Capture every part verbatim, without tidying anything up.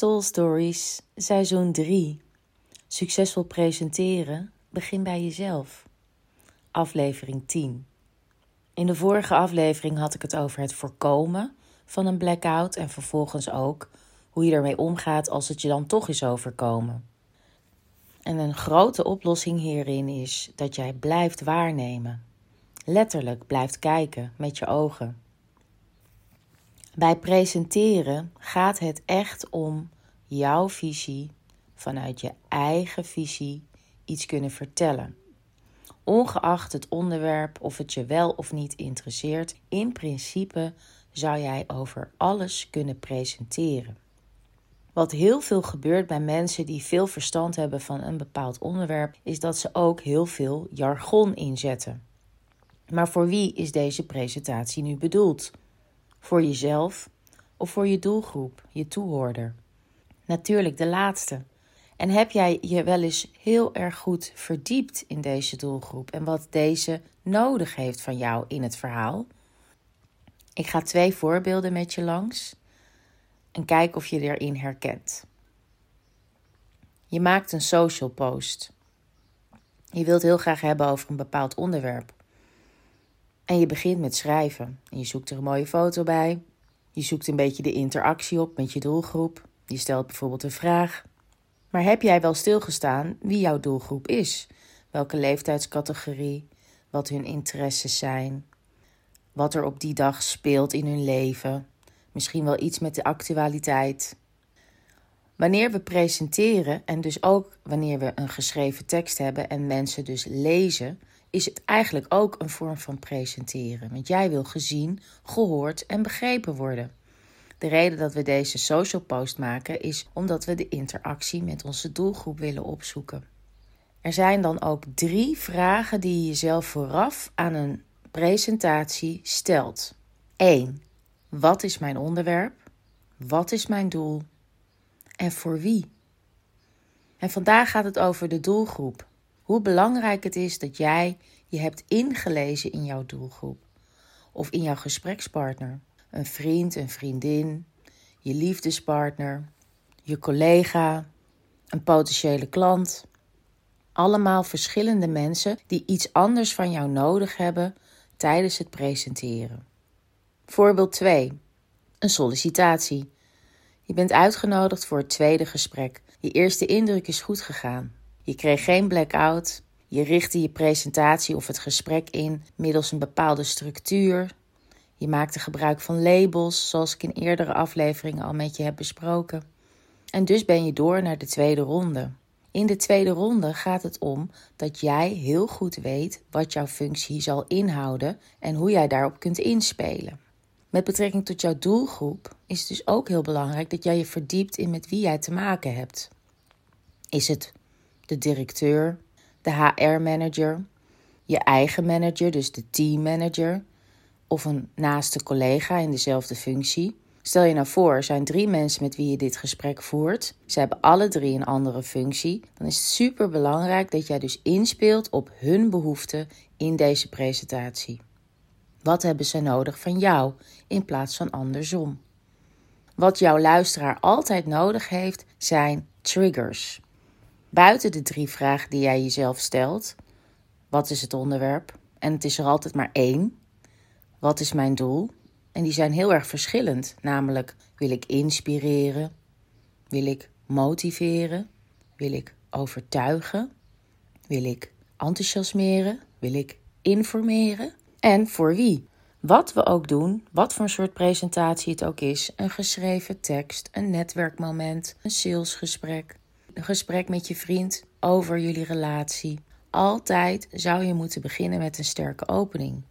Soul Stories, seizoen drie. Succesvol presenteren, begin bij jezelf. Aflevering tien. In de vorige aflevering had ik het over het voorkomen van een blackout en vervolgens ook hoe je ermee omgaat als het je dan toch is overkomen. En een grote oplossing hierin is dat jij blijft waarnemen. Letterlijk blijft kijken met je ogen. Bij presenteren gaat het echt om jouw visie, vanuit je eigen visie, iets kunnen vertellen. Ongeacht het onderwerp of het je wel of niet interesseert, in principe zou jij over alles kunnen presenteren. Wat heel veel gebeurt bij mensen die veel verstand hebben van een bepaald onderwerp, is dat ze ook heel veel jargon inzetten. Maar voor wie is deze presentatie nu bedoeld? Voor jezelf of voor je doelgroep, je toehoorder? Natuurlijk de laatste. En heb jij je wel eens heel erg goed verdiept in deze doelgroep en wat deze nodig heeft van jou in het verhaal? Ik ga twee voorbeelden met je langs en kijk of je erin herkent. Je maakt een social post. Je wilt heel graag hebben over een bepaald onderwerp. En je begint met schrijven. En je zoekt er een mooie foto bij. Je zoekt een beetje de interactie op met je doelgroep. Je stelt bijvoorbeeld een vraag. Maar heb jij wel stilgestaan wie jouw doelgroep is? Welke leeftijdscategorie? Wat hun interesses zijn? Wat er op die dag speelt in hun leven? Misschien wel iets met de actualiteit. Wanneer we presenteren en dus ook wanneer we een geschreven tekst hebben en mensen dus lezen, is het eigenlijk ook een vorm van presenteren. Want jij wil gezien, gehoord en begrepen worden. De reden dat we deze social post maken is omdat we de interactie met onze doelgroep willen opzoeken. Er zijn dan ook drie vragen die je jezelf vooraf aan een presentatie stelt. één. Wat is mijn onderwerp? Wat is mijn doel? En voor wie? En vandaag gaat het over de doelgroep. Hoe belangrijk het is dat jij je hebt ingelezen in jouw doelgroep. Of in jouw gesprekspartner. Een vriend, een vriendin, je liefdespartner, je collega, een potentiële klant. Allemaal verschillende mensen die iets anders van jou nodig hebben tijdens het presenteren. Voorbeeld twee. Een sollicitatie. Je bent uitgenodigd voor het tweede gesprek. Je eerste indruk is goed gegaan. Je kreeg geen blackout. Je richtte je presentatie of het gesprek in middels een bepaalde structuur. Je maakte gebruik van labels, zoals ik in eerdere afleveringen al met je heb besproken. En dus ben je door naar de tweede ronde. In de tweede ronde gaat het om dat jij heel goed weet wat jouw functie zal inhouden en hoe jij daarop kunt inspelen. Met betrekking tot jouw doelgroep is het dus ook heel belangrijk dat jij je verdiept in met wie jij te maken hebt. Is het de directeur, de H R-manager, je eigen manager, dus de teammanager, of een naaste collega in dezelfde functie? Stel je nou voor, er zijn drie mensen met wie je dit gesprek voert. Ze hebben alle drie een andere functie. Dan is het superbelangrijk dat jij dus inspeelt op hun behoeften in deze presentatie. Wat hebben ze nodig van jou in plaats van andersom? Wat jouw luisteraar altijd nodig heeft, zijn triggers. Buiten de drie vragen die jij jezelf stelt, wat is het onderwerp? En het is er altijd maar één. Wat is mijn doel? En die zijn heel erg verschillend, namelijk wil ik inspireren, wil ik motiveren, wil ik overtuigen, wil ik enthousiasmeren, wil ik informeren en voor wie? Wat we ook doen, wat voor een soort presentatie het ook is, een geschreven tekst, een netwerkmoment, een salesgesprek, een gesprek met je vriend over jullie relatie. Altijd zou je moeten beginnen met een sterke opening.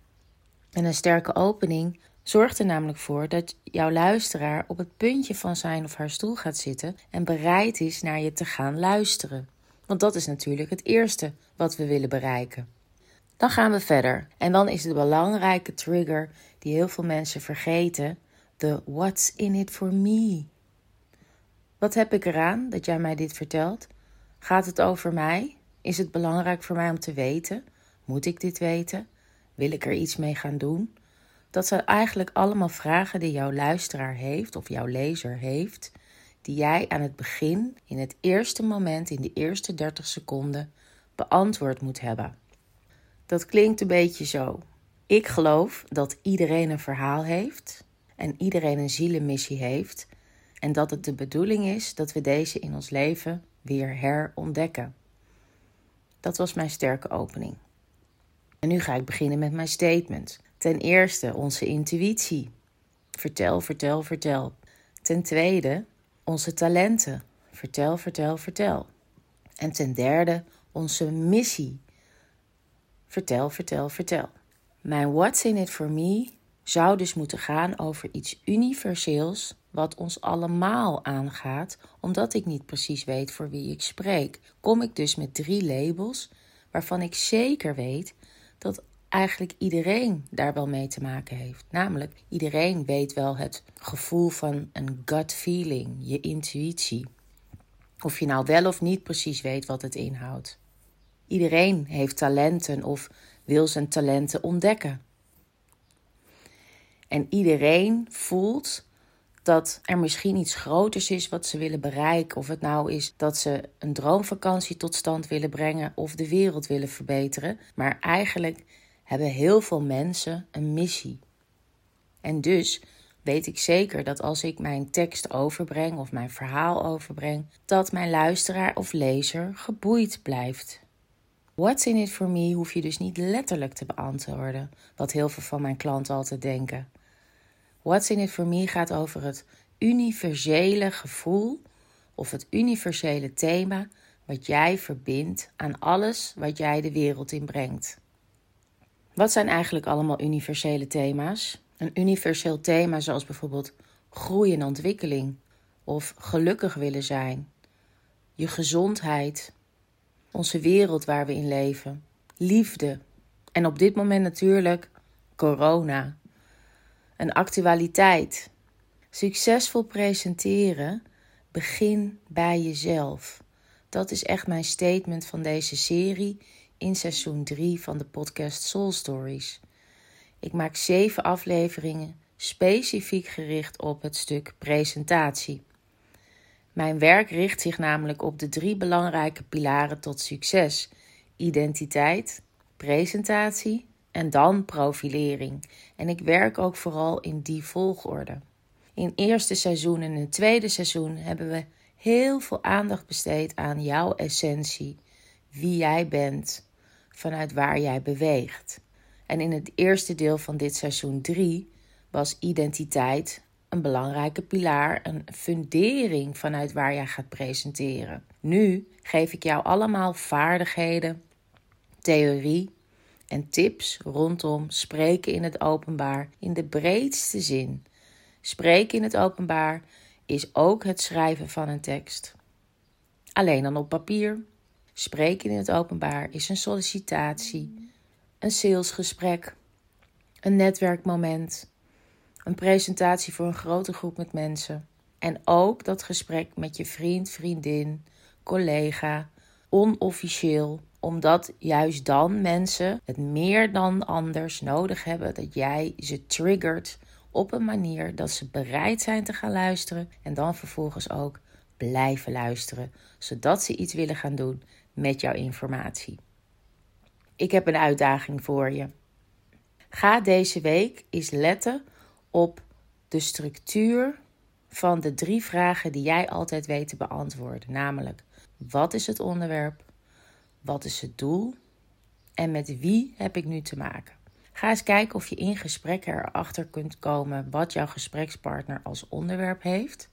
En een sterke opening zorgt er namelijk voor dat jouw luisteraar op het puntje van zijn of haar stoel gaat zitten en bereid is naar je te gaan luisteren. Want dat is natuurlijk het eerste wat we willen bereiken. Dan gaan we verder. En dan is de belangrijke trigger die heel veel mensen vergeten, de what's in it for me. Wat heb ik eraan dat jij mij dit vertelt? Gaat het over mij? Is het belangrijk voor mij om te weten? Moet ik dit weten? Wil ik er iets mee gaan doen? Dat zijn eigenlijk allemaal vragen die jouw luisteraar heeft of jouw lezer heeft, die jij aan het begin, in het eerste moment, in de eerste dertig seconden, beantwoord moet hebben. Dat klinkt een beetje zo. Ik geloof dat iedereen een verhaal heeft en iedereen een zielenmissie heeft en dat het de bedoeling is dat we deze in ons leven weer herontdekken. Dat was mijn sterke opening. En nu ga ik beginnen met mijn statement. Ten eerste onze intuïtie. Vertel, vertel, vertel. Ten tweede onze talenten. Vertel, vertel, vertel. En ten derde onze missie. Vertel, vertel, vertel. Mijn What's in it for me zou dus moeten gaan over iets universeels wat ons allemaal aangaat, omdat ik niet precies weet voor wie ik spreek. Kom ik dus met drie labels waarvan ik zeker weet dat eigenlijk iedereen daar wel mee te maken heeft. Namelijk, iedereen weet wel het gevoel van een gut feeling, je intuïtie. Of je nou wel of niet precies weet wat het inhoudt. Iedereen heeft talenten of wil zijn talenten ontdekken. En iedereen voelt dat er misschien iets groters is wat ze willen bereiken. Of het nou is dat ze een droomvakantie tot stand willen brengen of de wereld willen verbeteren. Maar eigenlijk hebben heel veel mensen een missie. En dus weet ik zeker dat als ik mijn tekst overbreng of mijn verhaal overbreng, dat mijn luisteraar of lezer geboeid blijft. What's in it for me hoef je dus niet letterlijk te beantwoorden, wat heel veel van mijn klanten altijd denken. What's in it for me gaat over het universele gevoel of het universele thema wat jij verbindt aan alles wat jij de wereld in brengt. Wat zijn eigenlijk allemaal universele thema's? Een universeel thema zoals bijvoorbeeld groei en ontwikkeling of gelukkig willen zijn, je gezondheid, onze wereld waar we in leven, liefde en op dit moment natuurlijk corona. Een actualiteit. Succesvol presenteren, begin bij jezelf. Dat is echt mijn statement van deze serie in seizoen drie van de podcast Soul Stories. Ik maak zeven afleveringen specifiek gericht op het stuk presentatie. Mijn werk richt zich namelijk op de drie belangrijke pilaren tot succes: identiteit, presentatie en dan profilering. En ik werk ook vooral in die volgorde. In het eerste seizoen en het tweede seizoen hebben we heel veel aandacht besteed aan jouw essentie. Wie jij bent, vanuit waar jij beweegt. En in het eerste deel van dit seizoen drie was identiteit een belangrijke pilaar, een fundering vanuit waar jij gaat presenteren. Nu geef ik jou allemaal vaardigheden, theorie en tips rondom spreken in het openbaar in de breedste zin. Spreken in het openbaar is ook het schrijven van een tekst. Alleen dan op papier. Spreken in het openbaar is een sollicitatie, een salesgesprek, een netwerkmoment, een presentatie voor een grote groep met mensen. En ook dat gesprek met je vriend, vriendin, collega, onofficieel. Omdat juist dan mensen het meer dan anders nodig hebben dat jij ze triggert op een manier dat ze bereid zijn te gaan luisteren. En dan vervolgens ook blijven luisteren, zodat ze iets willen gaan doen met jouw informatie. Ik heb een uitdaging voor je. Ga deze week eens letten op de structuur van de drie vragen die jij altijd weet te beantwoorden. Namelijk, wat is het onderwerp? Wat is het doel? En met wie heb ik nu te maken? Ga eens kijken of je in gesprekken erachter kunt komen wat jouw gesprekspartner als onderwerp heeft.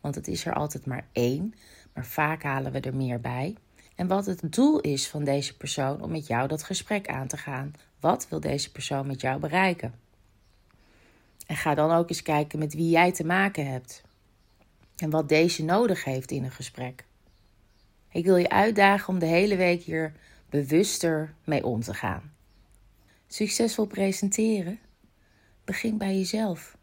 Want het is er altijd maar één, maar vaak halen we er meer bij. En wat het doel is van deze persoon om met jou dat gesprek aan te gaan. Wat wil deze persoon met jou bereiken? En ga dan ook eens kijken met wie jij te maken hebt. En wat deze nodig heeft in een gesprek. Ik wil je uitdagen om de hele week hier bewuster mee om te gaan. Succesvol presenteren? Begin bij jezelf.